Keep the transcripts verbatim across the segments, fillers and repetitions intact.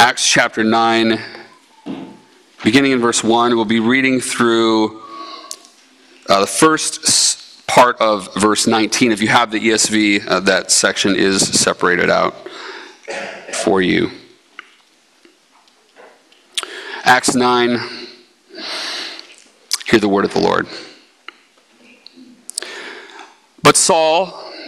Acts chapter nine, beginning in verse one. We'll be reading through uh, the first part of verse nineteen. If you have the E S V, uh, that section is separated out for you. Acts nine, hear the word of the Lord. But Saul,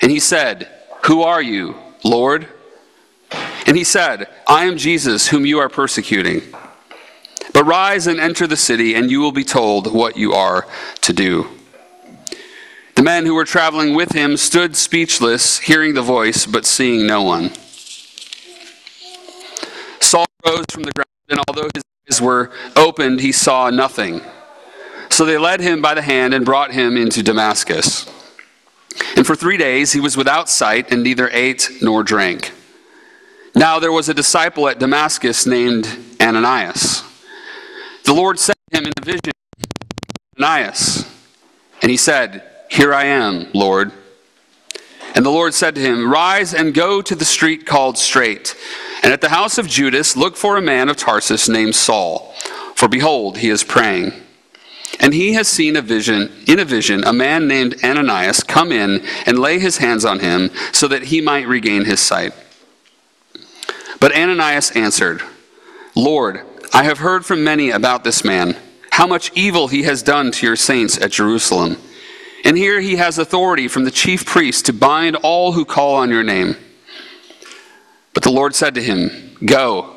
And he said, "Who are you, Lord?" And he said, "I am Jesus, whom you are persecuting. But rise and enter the city, and you will be told what you are to do." The men who were traveling with him stood speechless, hearing the voice, but seeing no one. Saul rose from the ground, and although his eyes were opened, he saw nothing. So they led him by the hand and brought him into Damascus. And for three days he was without sight and neither ate nor drank. Now there was a disciple at Damascus named Ananias. The Lord said to him in a vision, "Ananias." And he said, "Here I am, Lord." And the Lord said to him, "Rise and go to the street called Straight, and at the house of Judas look for a man of Tarsus named Saul, for behold, he is praying. And he has seen a vision, in a vision, a man named Ananias come in and lay his hands on him so that he might regain his sight." But Ananias answered, "Lord, I have heard from many about this man, how much evil he has done to your saints at Jerusalem. And here he has authority from the chief priest to bind all who call on your name." But the Lord said to him, "Go.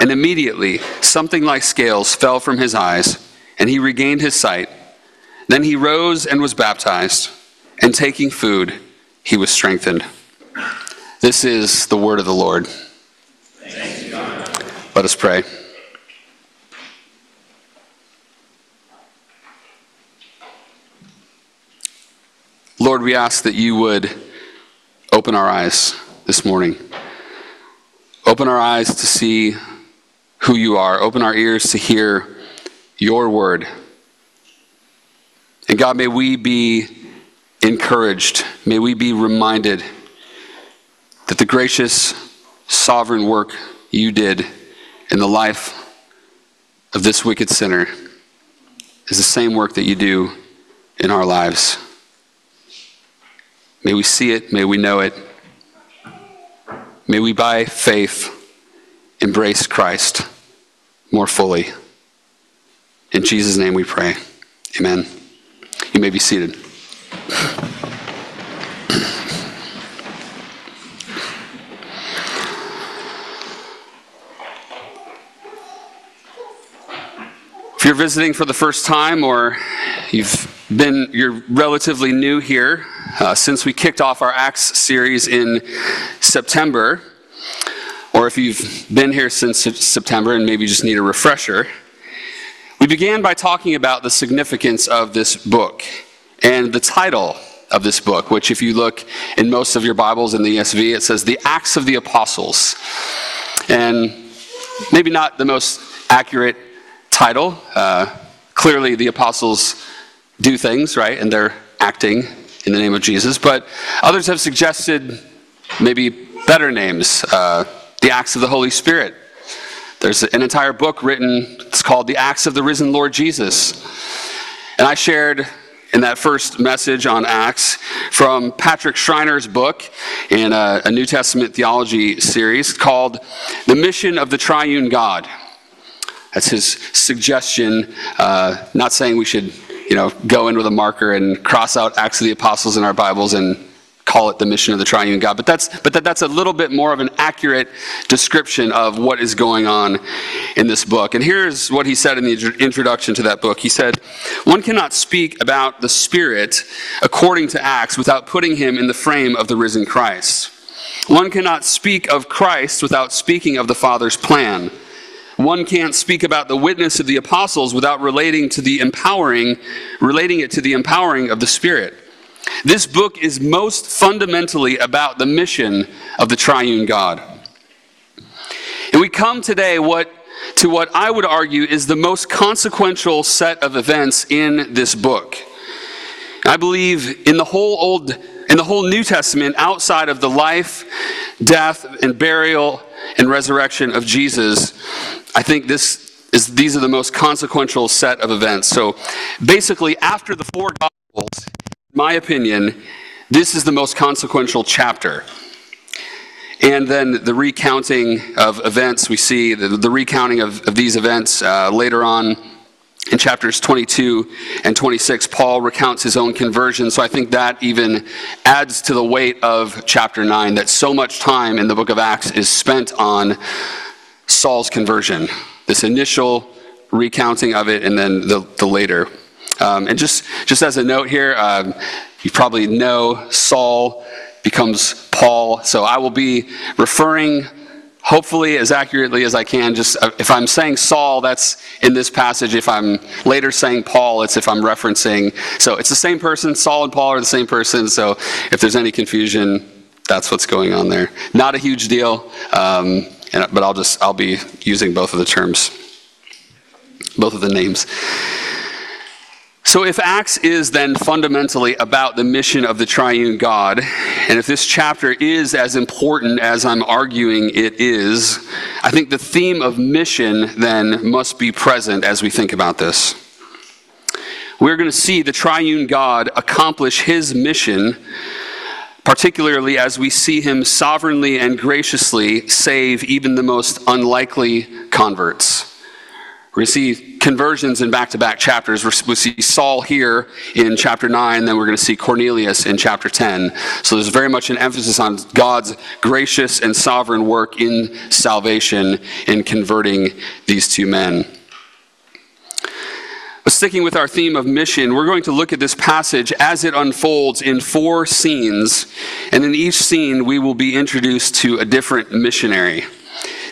And immediately something like scales fell from his eyes, and he regained his sight. Then he rose and was baptized, and taking food, he was strengthened. This is the word of the Lord. Thanks be to God. Let us pray. Lord, we ask that you would open our eyes this morning. Open our eyes to see who you are. Open our ears to hear your word. And God, may we be encouraged. May we be reminded that the gracious, sovereign work you did in the life of this wicked sinner is the same work that you do in our lives. May we see it. May we know it. May we by faith embrace Christ more fully. In Jesus' name we pray. Amen. You may be seated. If you're visiting for the first time, or you've been, you're relatively new here, uh, since we kicked off our Acts series in September, or if you've been here since September and maybe just need a refresher, we began by talking about the significance of this book and the title of this book, which if you look in most of your Bibles in the E S V, it says The Acts of the Apostles. And maybe not the most accurate title. Uh, clearly the apostles do things, right? And they're acting in the name of Jesus. But others have suggested maybe better names. Uh, The Acts of the Holy Spirit. There's an entire book written, it's called The Acts of the Risen Lord Jesus. And I shared in that first message on Acts from Patrick Schreiner's book in a, a New Testament theology series called The Mission of the Triune God. That's his suggestion, uh, not saying we should, you know, go in with a marker and cross out Acts of the Apostles in our Bibles and call it the mission of the triune God. But that's but that, that's a little bit more of an accurate description of what is going on in this book. And here's what he said in the introduction to that book. He said, "One cannot speak about the Spirit according to Acts without putting him in the frame of the risen Christ. One cannot speak of Christ without speaking of the Father's plan. One can't speak about the witness of the apostles without relating to the empowering, relating it to the empowering of the Spirit. This book is most fundamentally about the mission of the triune God." And we come today what, to what I would argue is the most consequential set of events in this book. I believe in the whole Old, in the whole New Testament, outside of the life, death, and burial and resurrection of Jesus, I think this is these are the most consequential set of events. So basically, after the four Gospels, my opinion, this is the most consequential chapter. And then the recounting of events, we see the, the recounting of, of these events uh, later on in chapters twenty-two and twenty-six, Paul recounts his own conversion. So I think that even adds to the weight of chapter nine, that so much time in the book of Acts is spent on Saul's conversion, this initial recounting of it, and then the, the later. Um, and just, just as a note here, um, you probably know Saul becomes Paul, so I will be referring, hopefully as accurately as I can, just uh, if I'm saying Saul, that's in this passage. If I'm later saying Paul, it's if I'm referencing. So it's the same person. Saul and Paul are the same person, so if there's any confusion, that's what's going on there. Not a huge deal, um, and, but I'll just, I'll be using both of the terms, both of the names. So if Acts is then fundamentally about the mission of the triune God, and if this chapter is as important as I'm arguing it is, I think the theme of mission then must be present as we think about this. We're going to see the triune God accomplish his mission, particularly as we see him sovereignly and graciously save even the most unlikely converts. We're going to see conversions in back-to-back chapters. We're, we see Saul here in chapter nine, then we're going to see Cornelius in chapter ten. So there's very much an emphasis on God's gracious and sovereign work in salvation in converting these two men. But sticking with our theme of mission, we're going to look at this passage as it unfolds in four scenes, and in each scene we will be introduced to a different missionary.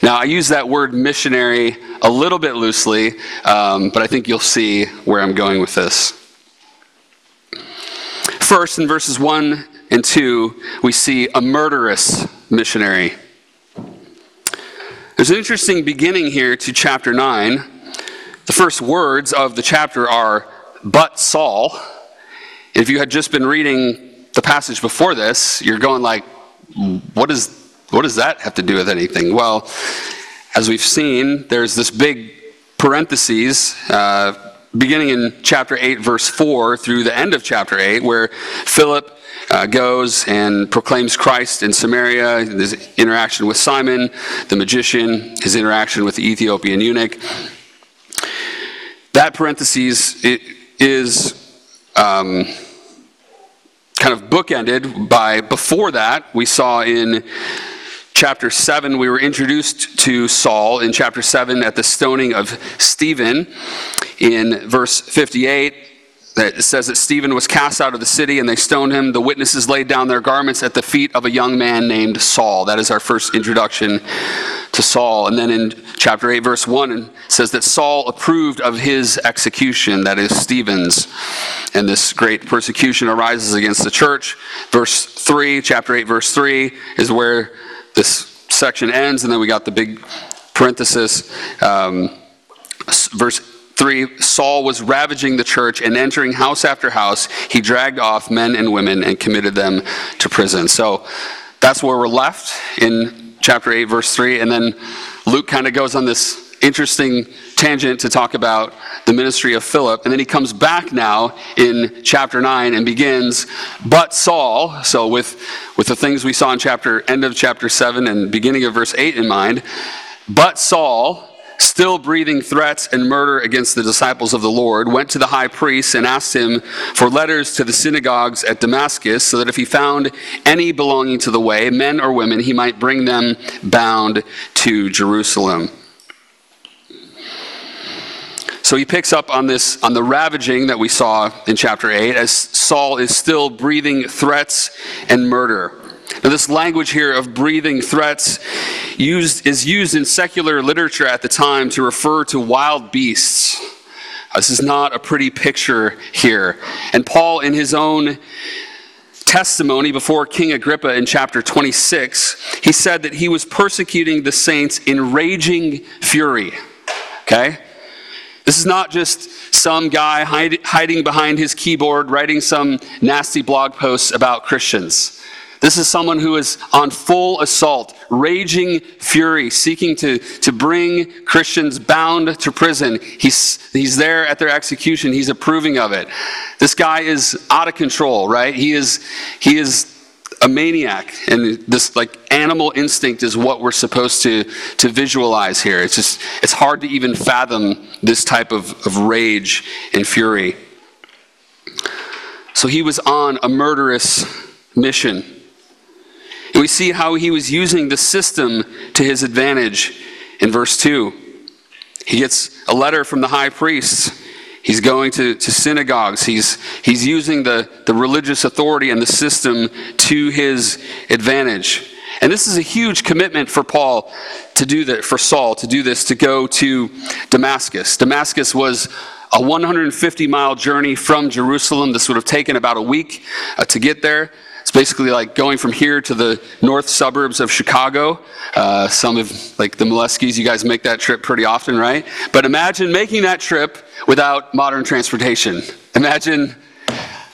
Now, I use that word missionary a little bit loosely, um, but I think you'll see where I'm going with this. First, in verses one and two, we see a murderous missionary. There's an interesting beginning here to chapter nine. The first words of the chapter are, "But Saul." If you had just been reading the passage before this, you're going like, what is What does that have to do with anything? Well, as we've seen, there's this big parentheses uh, beginning in chapter eight, verse four, through the end of chapter eight, where Philip uh, goes and proclaims Christ in Samaria, his interaction with Simon, the magician, his interaction with the Ethiopian eunuch. That parentheses it is... Um, kind of bookended by, before that, we saw in chapter seven, we were introduced to Saul in chapter seven at the stoning of Stephen. In verse fifty-eight, it says that Stephen was cast out of the city and they stoned him. The witnesses laid down their garments at the feet of a young man named Saul. That is our first introduction to Saul. And then in chapter eight, verse one, it says that Saul approved of his execution, that is Stephen's. And this great persecution arises against the church. Verse three, chapter eight, verse three is where this section ends. And then we got the big parenthesis. Um, verse three, Saul was ravaging the church and entering house after house. He dragged off men and women and committed them to prison. So that's where we're left in chapter eight, verse three. And then Luke kind of goes on this interesting tangent to talk about the ministry of Philip, and then he comes back now in chapter nine and begins, "But Saul," so with with the things we saw in chapter end of chapter seven and beginning of verse eight in mind, "But Saul, still breathing threats and murder against the disciples of the Lord, went to the high priest and asked him for letters to the synagogues at Damascus, so that if he found any belonging to the way, men or women, he might bring them bound to Jerusalem. So he picks up on this, on the ravaging that we saw in chapter eight, as Saul is still breathing threats and murder. Now, this language here of breathing threats used, is used in secular literature at the time to refer to wild beasts. This is not a pretty picture here. And Paul, in his own testimony before King Agrippa in chapter twenty-six, he said that he was persecuting the saints in raging fury. Okay? This is not just some guy hide, hiding behind his keyboard writing some nasty blog posts about Christians. This is someone who is on full assault, raging fury, seeking to, to bring Christians bound to prison. He's, he's there at their execution. He's approving of it. This guy is out of control, right? He is, he is a maniac. And this like animal instinct is what we're supposed to, to visualize here. It's just, it's hard to even fathom this type of, of rage and fury. So he was on a murderous mission. And we see how he was using the system to his advantage in verse two. He gets a letter from the high priest. He's going to, to synagogues. He's, he's using the, the religious authority and the system to his advantage. And this is a huge commitment for Paul to do that, for Saul to do this, to go to Damascus. Damascus was a one hundred fifty mile journey from Jerusalem. This would have taken about a week uh, to get there. It's basically like going from here to the north suburbs of Chicago. Uh, some of, like the Moleskis, you guys make that trip pretty often, right? But imagine making that trip without modern transportation. Imagine,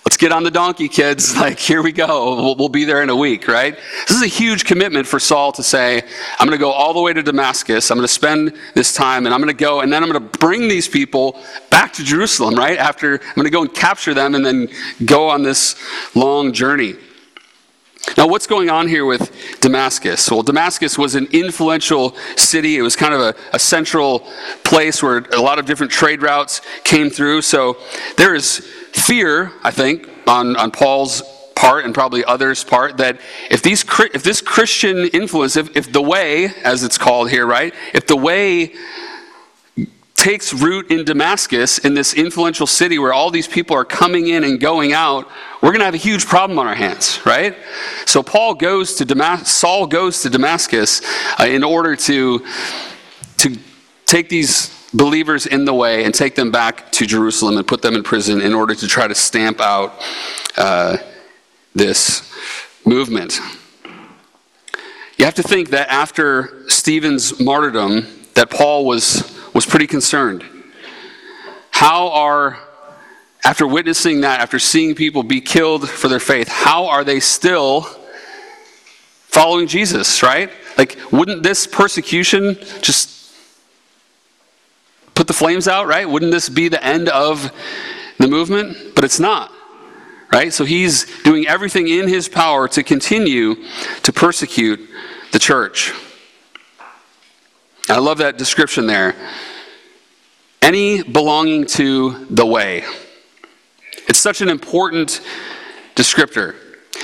let's get on the donkey, kids. Like, here we go. We'll, we'll be there in a week, right? This is a huge commitment for Saul to say, I'm going to go all the way to Damascus. I'm going to spend this time, and I'm going to go, and then I'm going to bring these people back to Jerusalem, right? After, I'm going to go and capture them and then go on this long journey. Now, what's going on here with Damascus? Well, Damascus was an influential city. It was kind of a, a central place where a lot of different trade routes came through. So there is fear, I think, on, on Paul's part and probably others' part, that if these if this Christian influence, if, if the way, as it's called here, right, if the way takes root in Damascus, in this influential city where all these people are coming in and going out, we're going to have a huge problem on our hands, right? So Paul goes to Damas- Saul goes to Damascus uh, in order to, to take these believers in the way and take them back to Jerusalem and put them in prison in order to try to stamp out uh, this movement. You have to think that after Stephen's martyrdom, that Paul was was pretty concerned. How are, after witnessing that, after seeing people be killed for their faith, how are they still following Jesus, right? Like, wouldn't this persecution just put the flames out, right? Wouldn't this be the end of the movement? But it's not, right? So he's doing everything in his power to continue to persecute the church. I love that description there. Any belonging to the way. It's such an important descriptor.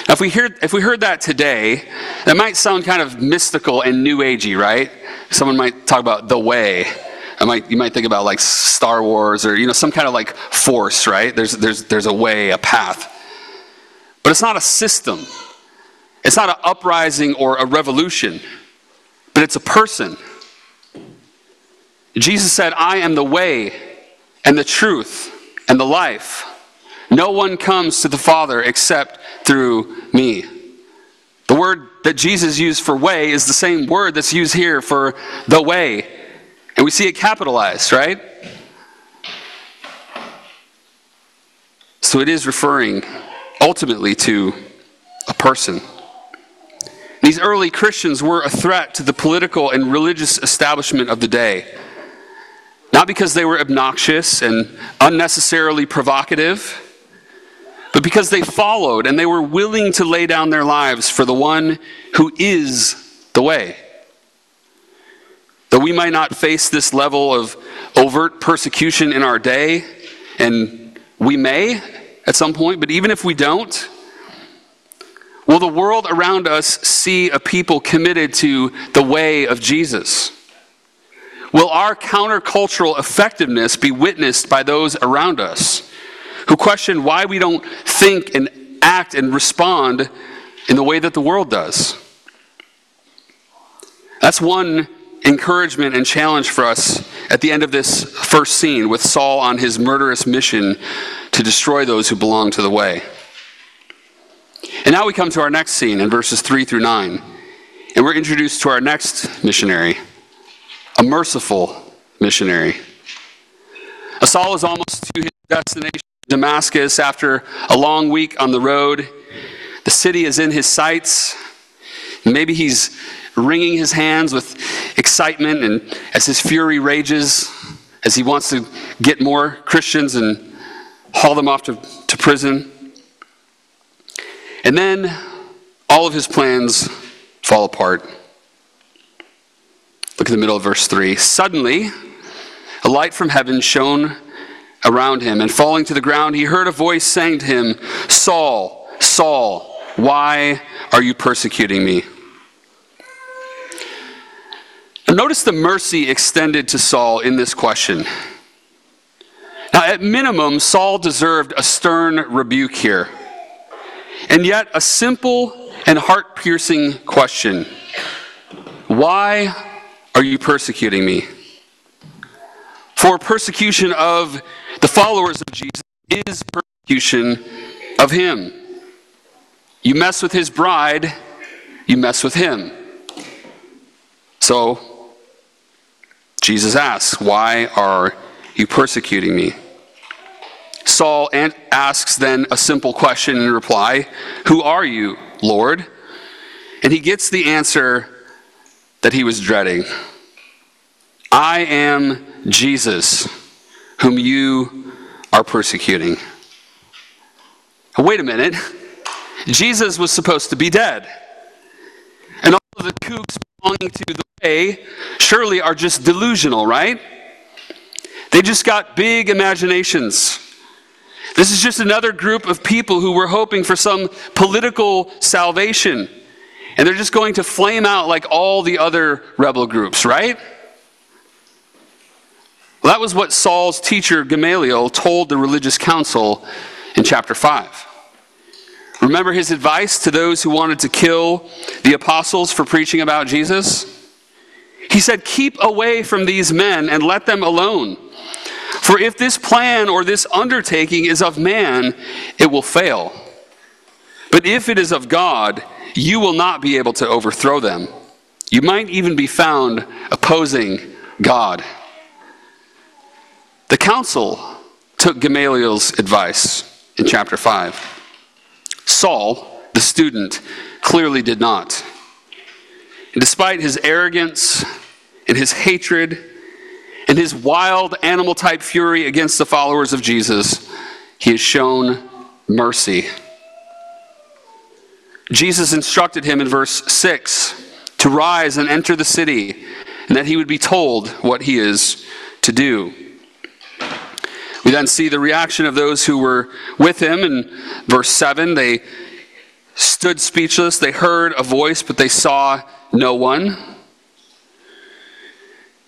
Now, if we heard, if we heard that today, that might sound kind of mystical and new agey, right? Someone might talk about the way. I might, you might think about like Star Wars or, you know, some kind of like force, right? There's, there's, there's a way, a path. But it's not a system. It's not an uprising or a revolution. But it's a person. Jesus said, I am the way and the truth and the life. No one comes to the Father except through me. The word that Jesus used for way is the same word that's used here for the way. And we see it capitalized, right? So it is referring ultimately to a person. These early Christians were a threat to the political and religious establishment of the day. Not because they were obnoxious and unnecessarily provocative, but because they followed and they were willing to lay down their lives for the one who is the way. Though we might not face this level of overt persecution in our day, and we may at some point, but even if we don't, will the world around us see a people committed to the way of Jesus? Will our countercultural effectiveness be witnessed by those around us who question why we don't think and act and respond in the way that the world does? That's one encouragement and challenge for us at the end of this first scene with Saul on his murderous mission to destroy those who belong to the way. And now we come to our next scene in verses three through nine. And we're introduced to our next missionary, a merciful missionary. Saul is almost to his destination, Damascus, after a long week on the road. The city is in his sights. Maybe he's wringing his hands with excitement and as his fury rages, as he wants to get more Christians and haul them off to, to prison. And then all of his plans fall apart. Look at the middle of verse three. Suddenly, a light from heaven shone around him, and falling to the ground, he heard a voice saying to him, "Saul, Saul, why are you persecuting me?" And notice the mercy extended to Saul in this question. Now, at minimum, Saul deserved a stern rebuke here. And yet, a simple and heart-piercing question. Why are you persecuting me? For persecution of the followers of Jesus is persecution of him. You mess with his bride, you mess with him. So, Jesus asks, why are you persecuting me? Saul asks then a simple question in reply, "Who are you, Lord?" And he gets the answer that he was dreading. "I am Jesus, whom you are persecuting." Wait a minute. Jesus was supposed to be dead. And all of the kooks belonging to the way surely are just delusional, right? They just got big imaginations. This is just another group of people who were hoping for some political salvation. And they're just going to flame out like all the other rebel groups, right? Well, that was what Saul's teacher Gamaliel told the religious council in chapter five. Remember his advice to those who wanted to kill the apostles for preaching about Jesus? He said, "Keep away from these men and let them alone. For if this plan or this undertaking is of man, it will fail. But if it is of God, you will not be able to overthrow them. You might even be found opposing God." The council took Gamaliel's advice in chapter five. Saul, the student, clearly did not. And despite his arrogance and his hatred, in his wild animal-type fury against the followers of Jesus, he has shown mercy. Jesus instructed him in verse six to rise and enter the city, and that he would be told what he is to do. We then see the reaction of those who were with him in verse seven. They stood speechless. They heard a voice, but they saw no one.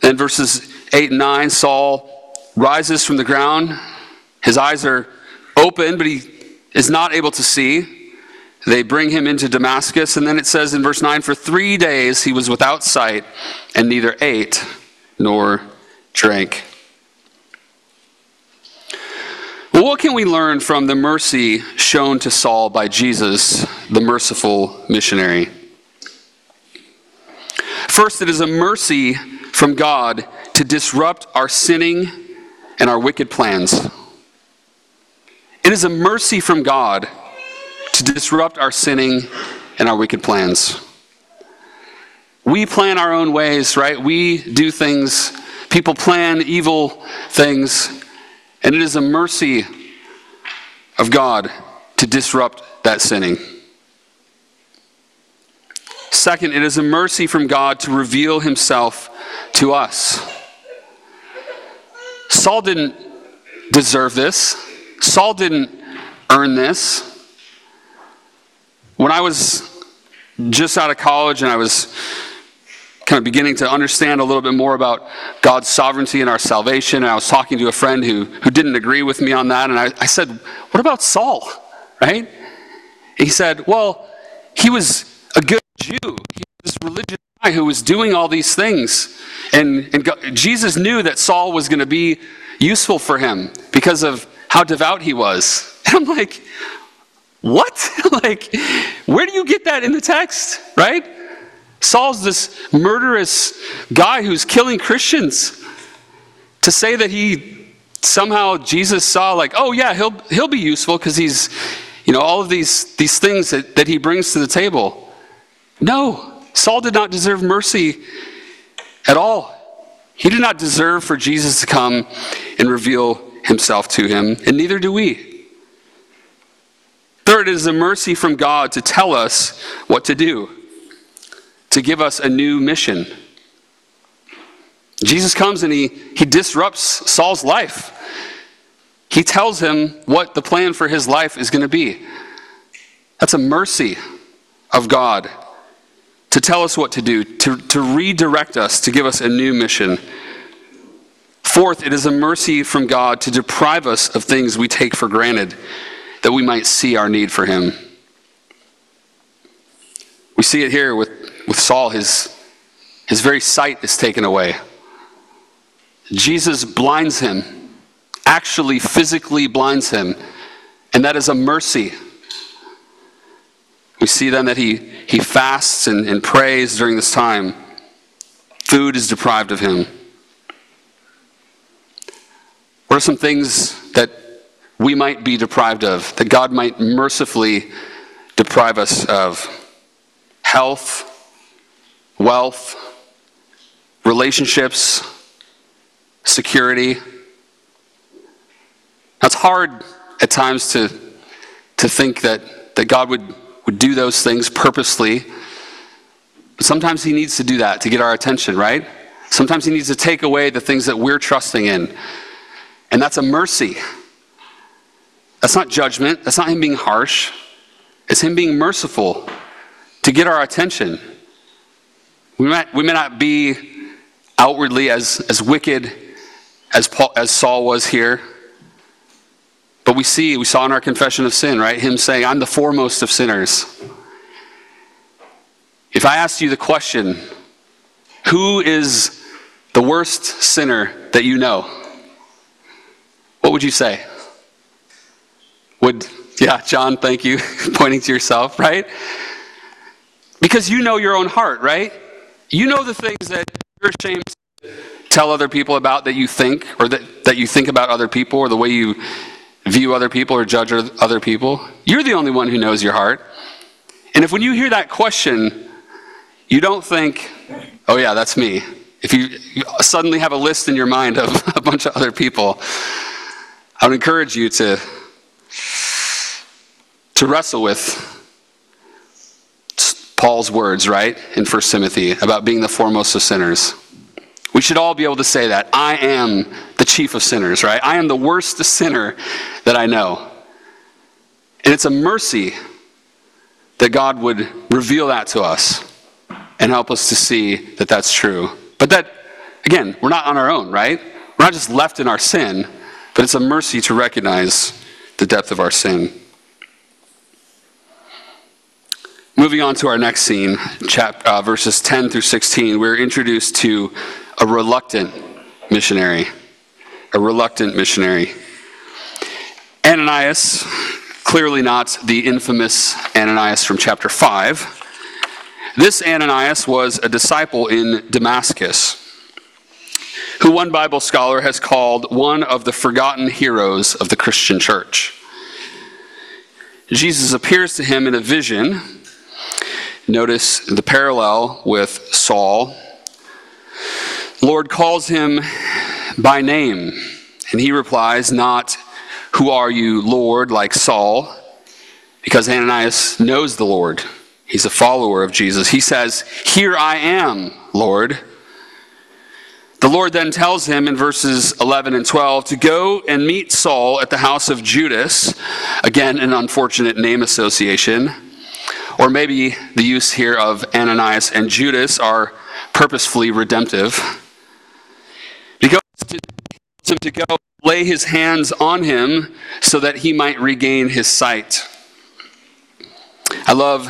Then verses eight and nine, Saul rises from the ground. His eyes are open, but he is not able to see. They bring him into Damascus. And then it says in verse nine, for three days he was without sight and neither ate nor drank. Well, what can we learn from the mercy shown to Saul by Jesus, the merciful missionary? First, it is a mercy from God to disrupt our sinning and our wicked plans. It is a mercy from God to disrupt our sinning and our wicked plans. We plan our own ways, right? We do things. People plan evil things. And it is a mercy of God to disrupt that sinning. Second, it is a mercy from God to reveal himself to us. Saul didn't deserve this. Saul didn't earn this. When I was just out of college and I was kind of beginning to understand a little bit more about God's sovereignty and our salvation, and I was talking to a friend who, who didn't agree with me on that, and I, I said, what about Saul, right? He said, well, he was a good Jew. He was this religious guy who was doing all these things, and, and God, Jesus knew that Saul was going to be useful for him because of how devout he was. And I'm like, what? Like, where do you get that in the text, right? Saul's this murderous guy who's killing Christians. To say that he somehow Jesus saw, like, oh yeah, he'll he'll be useful because he's, you know, all of these these things that, that he brings to the table. No, Saul did not deserve mercy at all. He did not deserve for Jesus to come and reveal himself to him, and neither do we. Third, it is a mercy from God to tell us what to do, to give us a new mission. Jesus comes and he, he disrupts Saul's life. He tells him what the plan for his life is going to be. That's a mercy of God to tell us what to do, to, to redirect us, to give us a new mission. Fourth, it is a mercy from God to deprive us of things we take for granted, that we might see our need for him. We see it here with With Saul, his, his very sight is taken away. Jesus blinds him, actually physically blinds him, and that is a mercy. We see then that he, he fasts and, and prays during this time. Food is deprived of him. What are some things that we might be deprived of, that God might mercifully deprive us of? Health, wealth, relationships, security. That's hard at times to, to think that, that God would, would do those things purposely. But sometimes he needs to do that to get our attention, right? Sometimes he needs to take away the things that we're trusting in. And that's a mercy. That's not judgment. That's not him being harsh. It's him being merciful to get our attention. We might, we may not be outwardly as, as wicked as Paul, as Saul was here, but we see, we saw in our confession of sin, right? Him saying, I'm the foremost of sinners. If I asked you the question, who is the worst sinner that you know? What would you say? Would, yeah, John, thank you, pointing to yourself, right? Because you know your own heart, right? You know the things that you're ashamed to tell other people about, that you think, or that, that you think about other people, or the way you view other people or judge other people. You're the only one who knows your heart. And if when you hear that question, you don't think, oh yeah, that's me. If you suddenly have a list in your mind of a bunch of other people, I would encourage you to, to wrestle with Paul's words, right, in First Timothy, about being the foremost of sinners. We should all be able to say that. I am the chief of sinners, right? I am the worst sinner that I know. And it's a mercy that God would reveal that to us and help us to see that that's true. But that, again, we're not on our own, right? We're not just left in our sin, but it's a mercy to recognize the depth of our sin. Moving on to our next scene, chap, uh, verses ten through sixteen, we're introduced to a reluctant missionary. A reluctant missionary. Ananias, clearly not the infamous Ananias from chapter five. This Ananias was a disciple in Damascus, who one Bible scholar has called one of the forgotten heroes of the Christian church. Jesus appears to him in a vision. Notice the parallel with Saul. The Lord calls him by name, and he replies, not, who are you, Lord, like Saul, because Ananias knows the Lord. He's a follower of Jesus. He says, "Here I am, Lord." The Lord then tells him in verses eleven and twelve to go and meet Saul at the house of Judas. Again, an unfortunate name association. Or maybe the use here of Ananias and Judas are purposefully redemptive. He goes to him to go lay his hands on him so that he might regain his sight. I love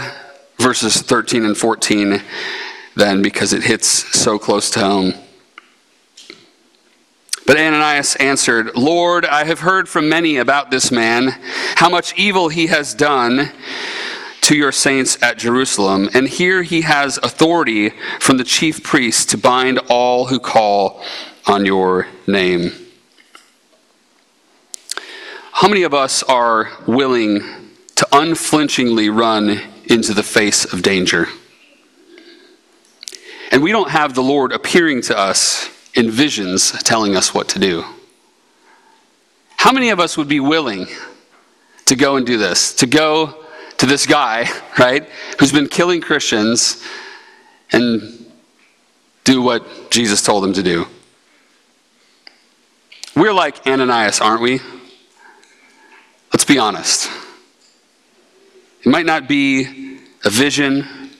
verses thirteen and fourteen then because it hits so close to home. But Ananias answered, "Lord, I have heard from many about this man, how much evil he has done to your saints at Jerusalem. And here he has authority from the chief priests to bind all who call on your name." How many of us are willing to unflinchingly run into the face of danger? And we don't have the Lord appearing to us in visions telling us what to do. How many of us would be willing to go and do this? To go to this guy, right, who's been killing Christians and do what Jesus told him to do? We're like Ananias, aren't we? Let's be honest. It might not be a vision,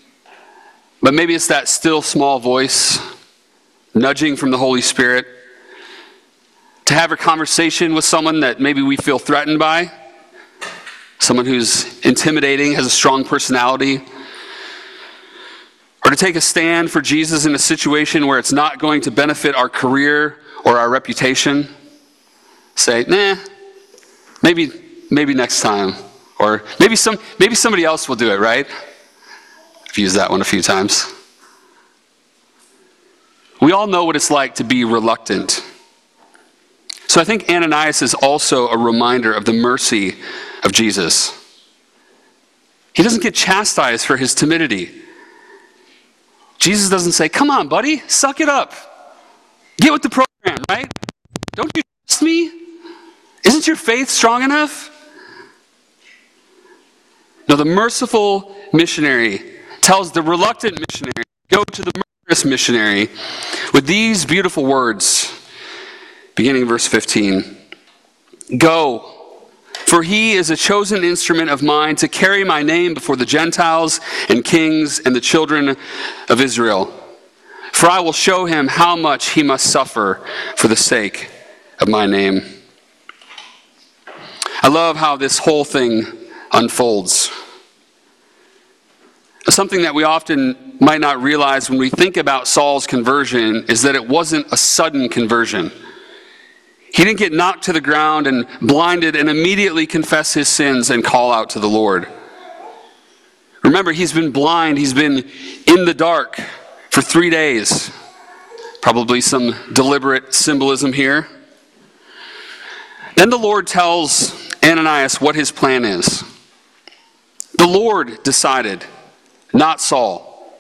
but maybe it's that still small voice nudging from the Holy Spirit to have a conversation with someone that maybe we feel threatened by, someone who's intimidating, has a strong personality, or to take a stand for Jesus in a situation where it's not going to benefit our career or our reputation. Say, nah, maybe maybe next time, or maybe some maybe somebody else will do it, right? I've used that one a few times. We all know what it's like to be reluctant. So I think Ananias is also a reminder of the mercy of Jesus. He doesn't get chastised for his timidity. Jesus doesn't say, "Come on, buddy, suck it up. Get with the program, right? Don't you trust me? Isn't your faith strong enough?" No, the merciful missionary tells the reluctant missionary, "Go to the missionary," with these beautiful words, beginning verse fifteen. "Go, for he is a chosen instrument of mine to carry my name before the Gentiles and kings and the children of Israel. For I will show him how much he must suffer for the sake of my name." I love how this whole thing unfolds. Something that we often might not realize when we think about Saul's conversion is that it wasn't a sudden conversion. He didn't get knocked to the ground and blinded and immediately confess his sins and call out to the Lord. Remember, he's been blind. He's been in the dark for three days. Probably some deliberate symbolism here. Then the Lord tells Ananias what his plan is. The Lord decided, not Saul.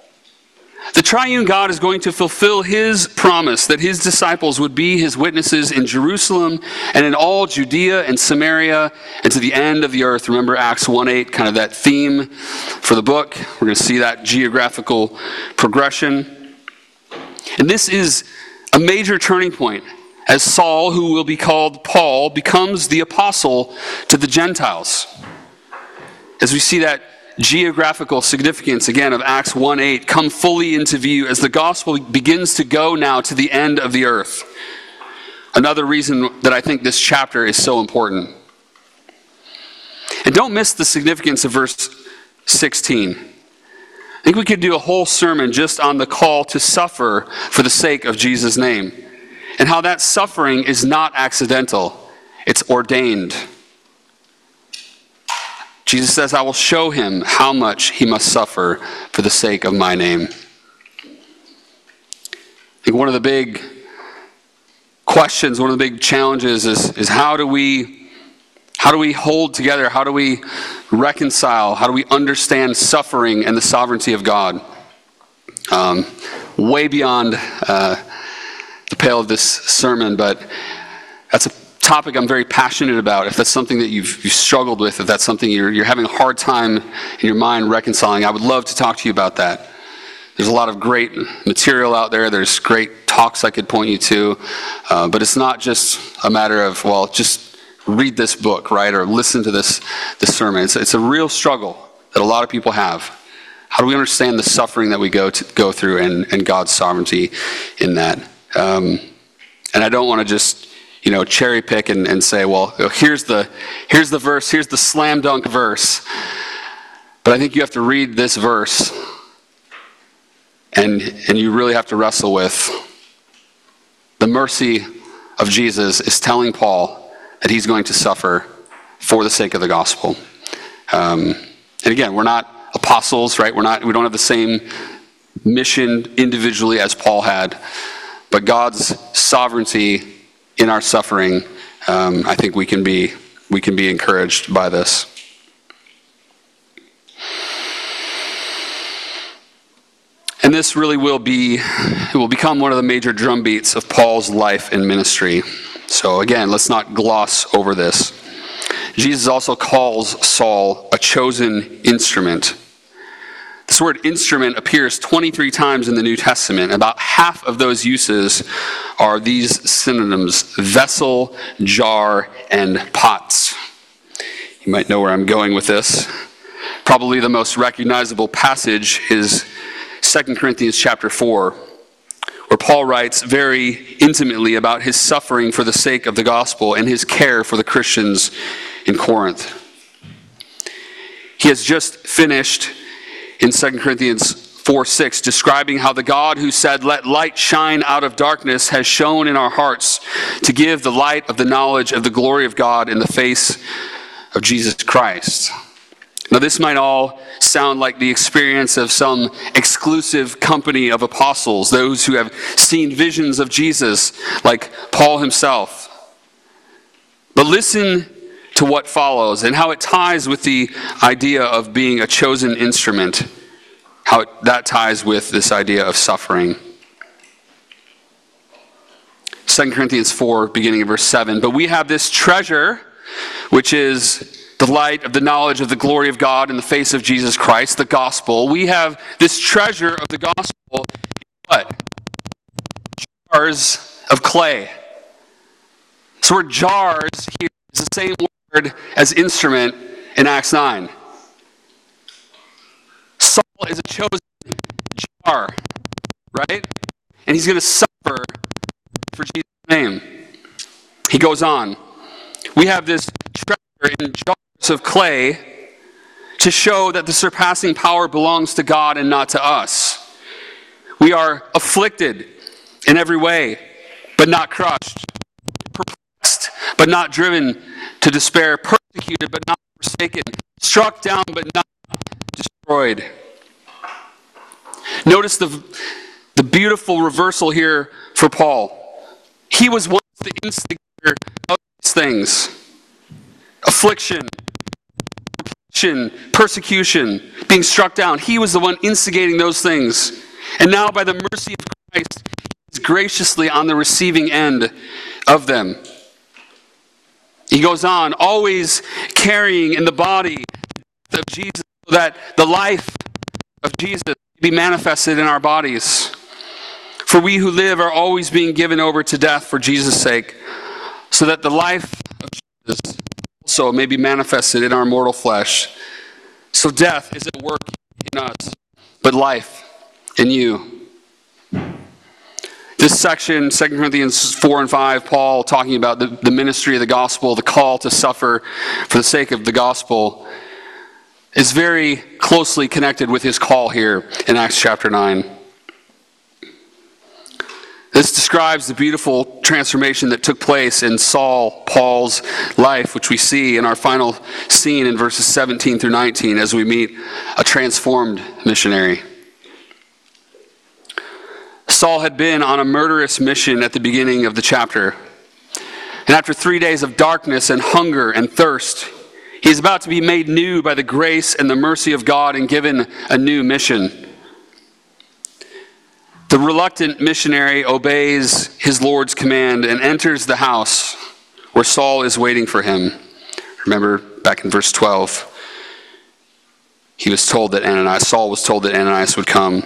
The triune God is going to fulfill his promise that his disciples would be his witnesses in Jerusalem and in all Judea and Samaria and to the end of the earth. Remember Acts one eight, kind of that theme for the book. We're going to see that geographical progression. And this is a major turning point as Saul, who will be called Paul, becomes the apostle to the Gentiles. As we see that geographical significance, again, of Acts one eight, come fully into view as the gospel begins to go now to the end of the earth. Another reason that I think this chapter is so important. And don't miss the significance of verse sixteen. I think we could do a whole sermon just on the call to suffer for the sake of Jesus' name, and how that suffering is not accidental, it's ordained. Jesus says, "I will show him how much he must suffer for the sake of my name." I think one of the big questions, one of the big challenges is, is how do we, how do we hold together? How do we reconcile? How do we understand suffering and the sovereignty of God? Um, way beyond uh, the pale of this sermon, but that's a topic I'm very passionate about. If that's something that you've, you've struggled with, if that's something you're, you're having a hard time in your mind reconciling, I would love to talk to you about that. There's a lot of great material out there. There's great talks I could point you to. Uh, but it's not just a matter of, well, just read this book, right? Or listen to this, this sermon. It's, it's a real struggle that a lot of people have. How do we understand the suffering that we go to, go through and, and God's sovereignty in that? Um, and I don't want to just, you know, cherry pick and, and say, well, here's the, here's the verse, here's the slam dunk verse. But I think you have to read this verse and, and you really have to wrestle with the mercy of Jesus is telling Paul that he's going to suffer for the sake of the gospel. Um, and again, we're not apostles, right? We're not, we don't have the same mission individually as Paul had, but God's sovereignty in our suffering, um, I think we can be we can be encouraged by this. And this really will be, it will become one of the major drumbeats of Paul's life and ministry. So again, let's not gloss over this. Jesus also calls Saul a chosen instrument. This word instrument appears twenty-three times in the New Testament. About half of those uses are these synonyms: vessel, jar, and pots. You might know where I'm going with this. Probably the most recognizable passage is Second Corinthians chapter four, where Paul writes very intimately about his suffering for the sake of the gospel and his care for the Christians in Corinth. He has just finished in Second Corinthians four six, describing how the God who said, "Let light shine out of darkness," has shone in our hearts to give the light of the knowledge of the glory of God in the face of Jesus Christ. Now, this might all sound like the experience of some exclusive company of apostles, those who have seen visions of Jesus, like Paul himself. But listen to what follows and how it ties with the idea of being a chosen instrument, how it, that ties with this idea of suffering. Second Corinthians four, beginning of verse seven, "But we have this treasure, which is the light of the knowledge of the glory of God in the face of Jesus Christ," the gospel. "We have this treasure of the gospel in what? Jars of clay." This word jars here is the same word as instrument in Acts nine. Saul is a chosen jar, right? And he's going to suffer for Jesus' name. He goes on. "We have this treasure in jars of clay to show that the surpassing power belongs to God and not to us. We are afflicted in every way, but not crushed, perplexed, but not driven to despair, persecuted, but not forsaken, struck down, but not destroyed." Notice the, the beautiful reversal here for Paul. He was once the instigator of these things: affliction, persecution, being struck down. He was the one instigating those things. And now, by the mercy of Christ, he's graciously on the receiving end of them. He goes on, "always carrying in the body of Jesus, so that the life of Jesus may be manifested in our bodies. For we who live are always being given over to death for Jesus' sake, so that the life of Jesus so may be manifested in our mortal flesh. So death is at work in us, but life in you." This section, Second Corinthians four and five, Paul talking about the, the ministry of the gospel, the call to suffer for the sake of the gospel, is very closely connected with his call here in Acts chapter nine. This describes the beautiful transformation that took place in Saul, Paul's life, which we see in our final scene in verses seventeen through nineteen as we meet a transformed missionary. Saul had been on a murderous mission at the beginning of the chapter. And after three days of darkness and hunger and thirst, he is about to be made new by the grace and the mercy of God and given a new mission. The reluctant missionary obeys his Lord's command and enters the house where Saul is waiting for him. Remember back in verse twelve, he was told that Ananias, Saul was told that Ananias would come.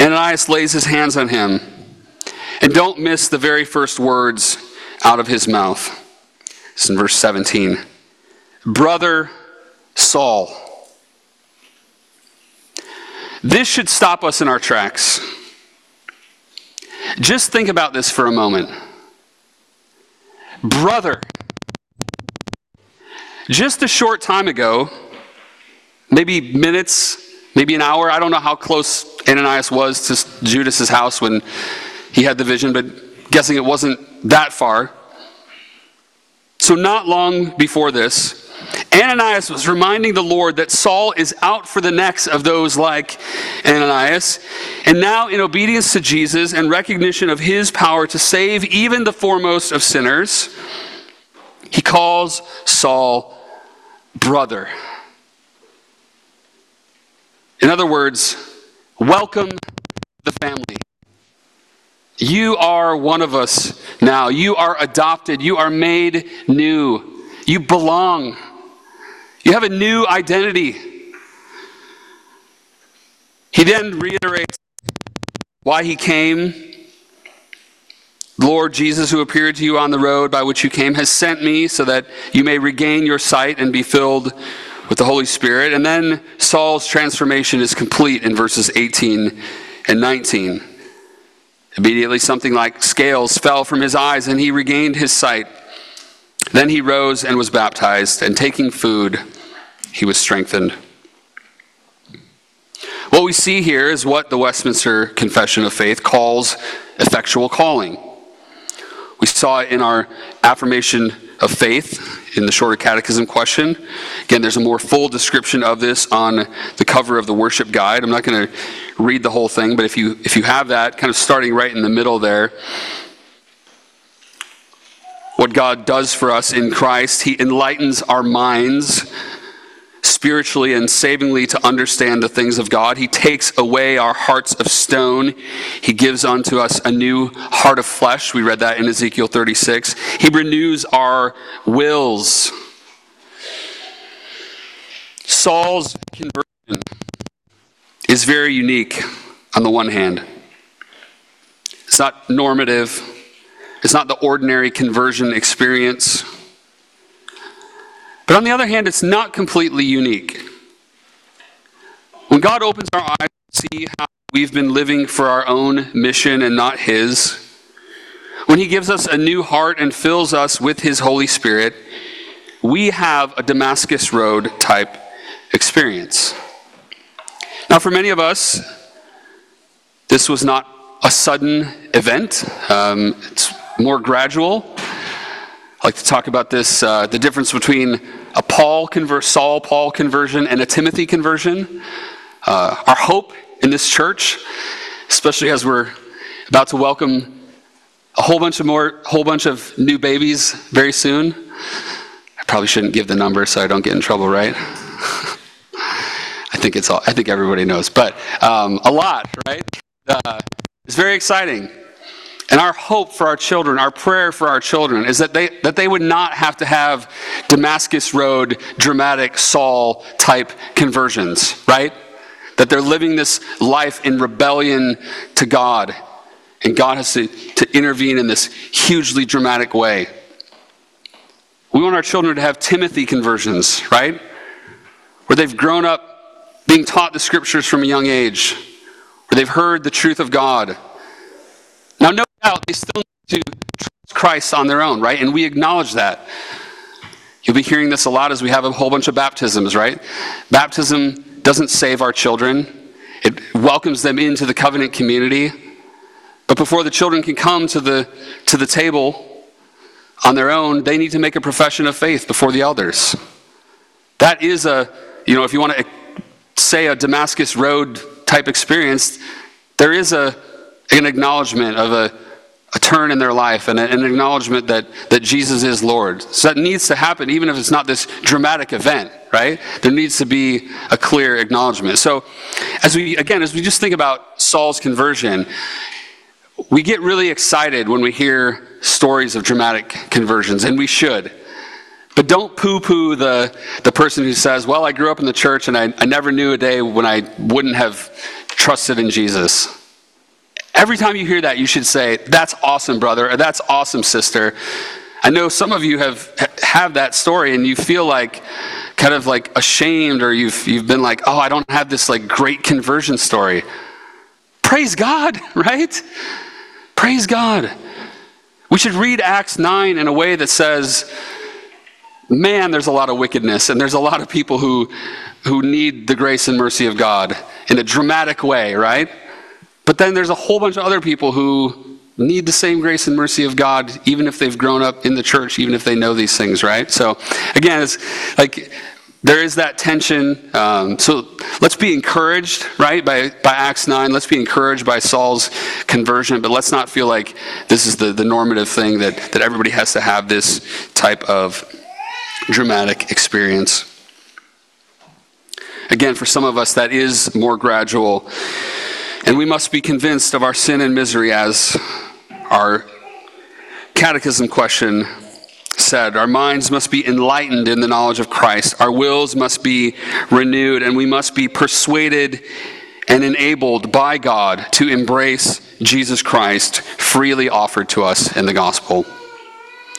Ananias lays his hands on him. And don't miss the very first words out of his mouth. It's in verse seventeen. Brother Saul. This should stop us in our tracks. Just think about this for a moment. Brother. Just a short time ago, maybe minutes, maybe an hour, I don't know how close Ananias was to Judas's house when he had the vision, but guessing it wasn't that far. So not long before this, Ananias was reminding the Lord that Saul is out for the necks of those like Ananias. And now in obedience to Jesus and recognition of his power to save even the foremost of sinners, he calls Saul brother. In other words, welcome the family. You are one of us now. You are adopted. You are made new. You belong. You have a new identity. He then reiterates why he came. Lord Jesus, who appeared to you on the road by which you came, has sent me so that you may regain your sight and be filled with the Holy Spirit. And then Saul's transformation is complete in verses eighteen and nineteen. Immediately something like scales fell from his eyes and he regained his sight. Then he rose and was baptized, and taking food, he was strengthened. What we see here is what the Westminster Confession of Faith calls effectual calling. We saw it in our affirmation of faith in the Shorter Catechism question. Again, there's a more full description of this on the cover of the worship guide. I'm not going to read the whole thing, but if you if you have that, kind of starting right in the middle there, what God does for us in Christ, he enlightens our minds spiritually and savingly to understand the things of God. He takes away our hearts of stone. He gives unto us a new heart of flesh. We read that in Ezekiel thirty-six. He renews our wills. Saul's conversion is very unique on the one hand. It's not normative. It's not the ordinary conversion experience. But on the other hand, it's not completely unique. When God opens our eyes to see how we've been living for our own mission and not his, when he gives us a new heart and fills us with his Holy Spirit, we have a Damascus Road type experience. Now, for many of us, this was not a sudden event. Um, it's more gradual. I like to talk about this, uh, the difference between a Paul conver- Saul Paul conversion and a Timothy conversion. Uh, our hope in this church, especially as we're about to welcome a whole bunch of more, whole bunch of new babies very soon. I probably shouldn't give the number so I don't get in trouble, right? I think it's all. I think everybody knows, but um, a lot, right? Uh, It's very exciting. And our hope for our children, our prayer for our children, is that they that they would not have to have Damascus Road, dramatic Saul-type conversions, right? That they're living this life in rebellion to God, and God has to, to intervene in this hugely dramatic way. We want our children to have Timothy conversions, right? Where they've grown up being taught the scriptures from a young age. They've heard the truth of God. Now, no doubt, they still need to trust Christ on their own, right? And we acknowledge that. You'll be hearing this a lot as we have a whole bunch of baptisms, right? Baptism doesn't save our children. It welcomes them into the covenant community. But before the children can come to the, to the table on their own, they need to make a profession of faith before the elders. That is a, you know, if you want to say a Damascus Road type experience, there is a an acknowledgement of a, a turn in their life and a, an acknowledgement that, that Jesus is Lord. So that needs to happen, even if it's not this dramatic event, right? There needs to be a clear acknowledgement. So as we, again, as we just think about Saul's conversion, we get really excited when we hear stories of dramatic conversions, and we should. But don't poo-poo the, the person who says, well, I grew up in the church and I, I never knew a day when I wouldn't have trusted in Jesus. Every time you hear that, you should say, that's awesome, brother, or that's awesome, sister. I know some of you have have that story and you feel like kind of like ashamed, or you've you've been like, oh, I don't have this like great conversion story. Praise God, right? Praise God. We should read Acts nine in a way that says, man, there's a lot of wickedness and there's a lot of people who who need the grace and mercy of God in a dramatic way, right? But then there's a whole bunch of other people who need the same grace and mercy of God, even if they've grown up in the church, even if they know these things, right? So again, it's like there is that tension. Um, so let's be encouraged, right, by, by Acts nine. Let's be encouraged by Saul's conversion, but let's not feel like this is the, the normative thing that, that everybody has to have this type of dramatic experience. Again, for some of us, that is more gradual. And we must be convinced of our sin and misery, as our catechism question said. Our minds must be enlightened in the knowledge of Christ. Our wills must be renewed, and we must be persuaded and enabled by God to embrace Jesus Christ freely offered to us in the gospel.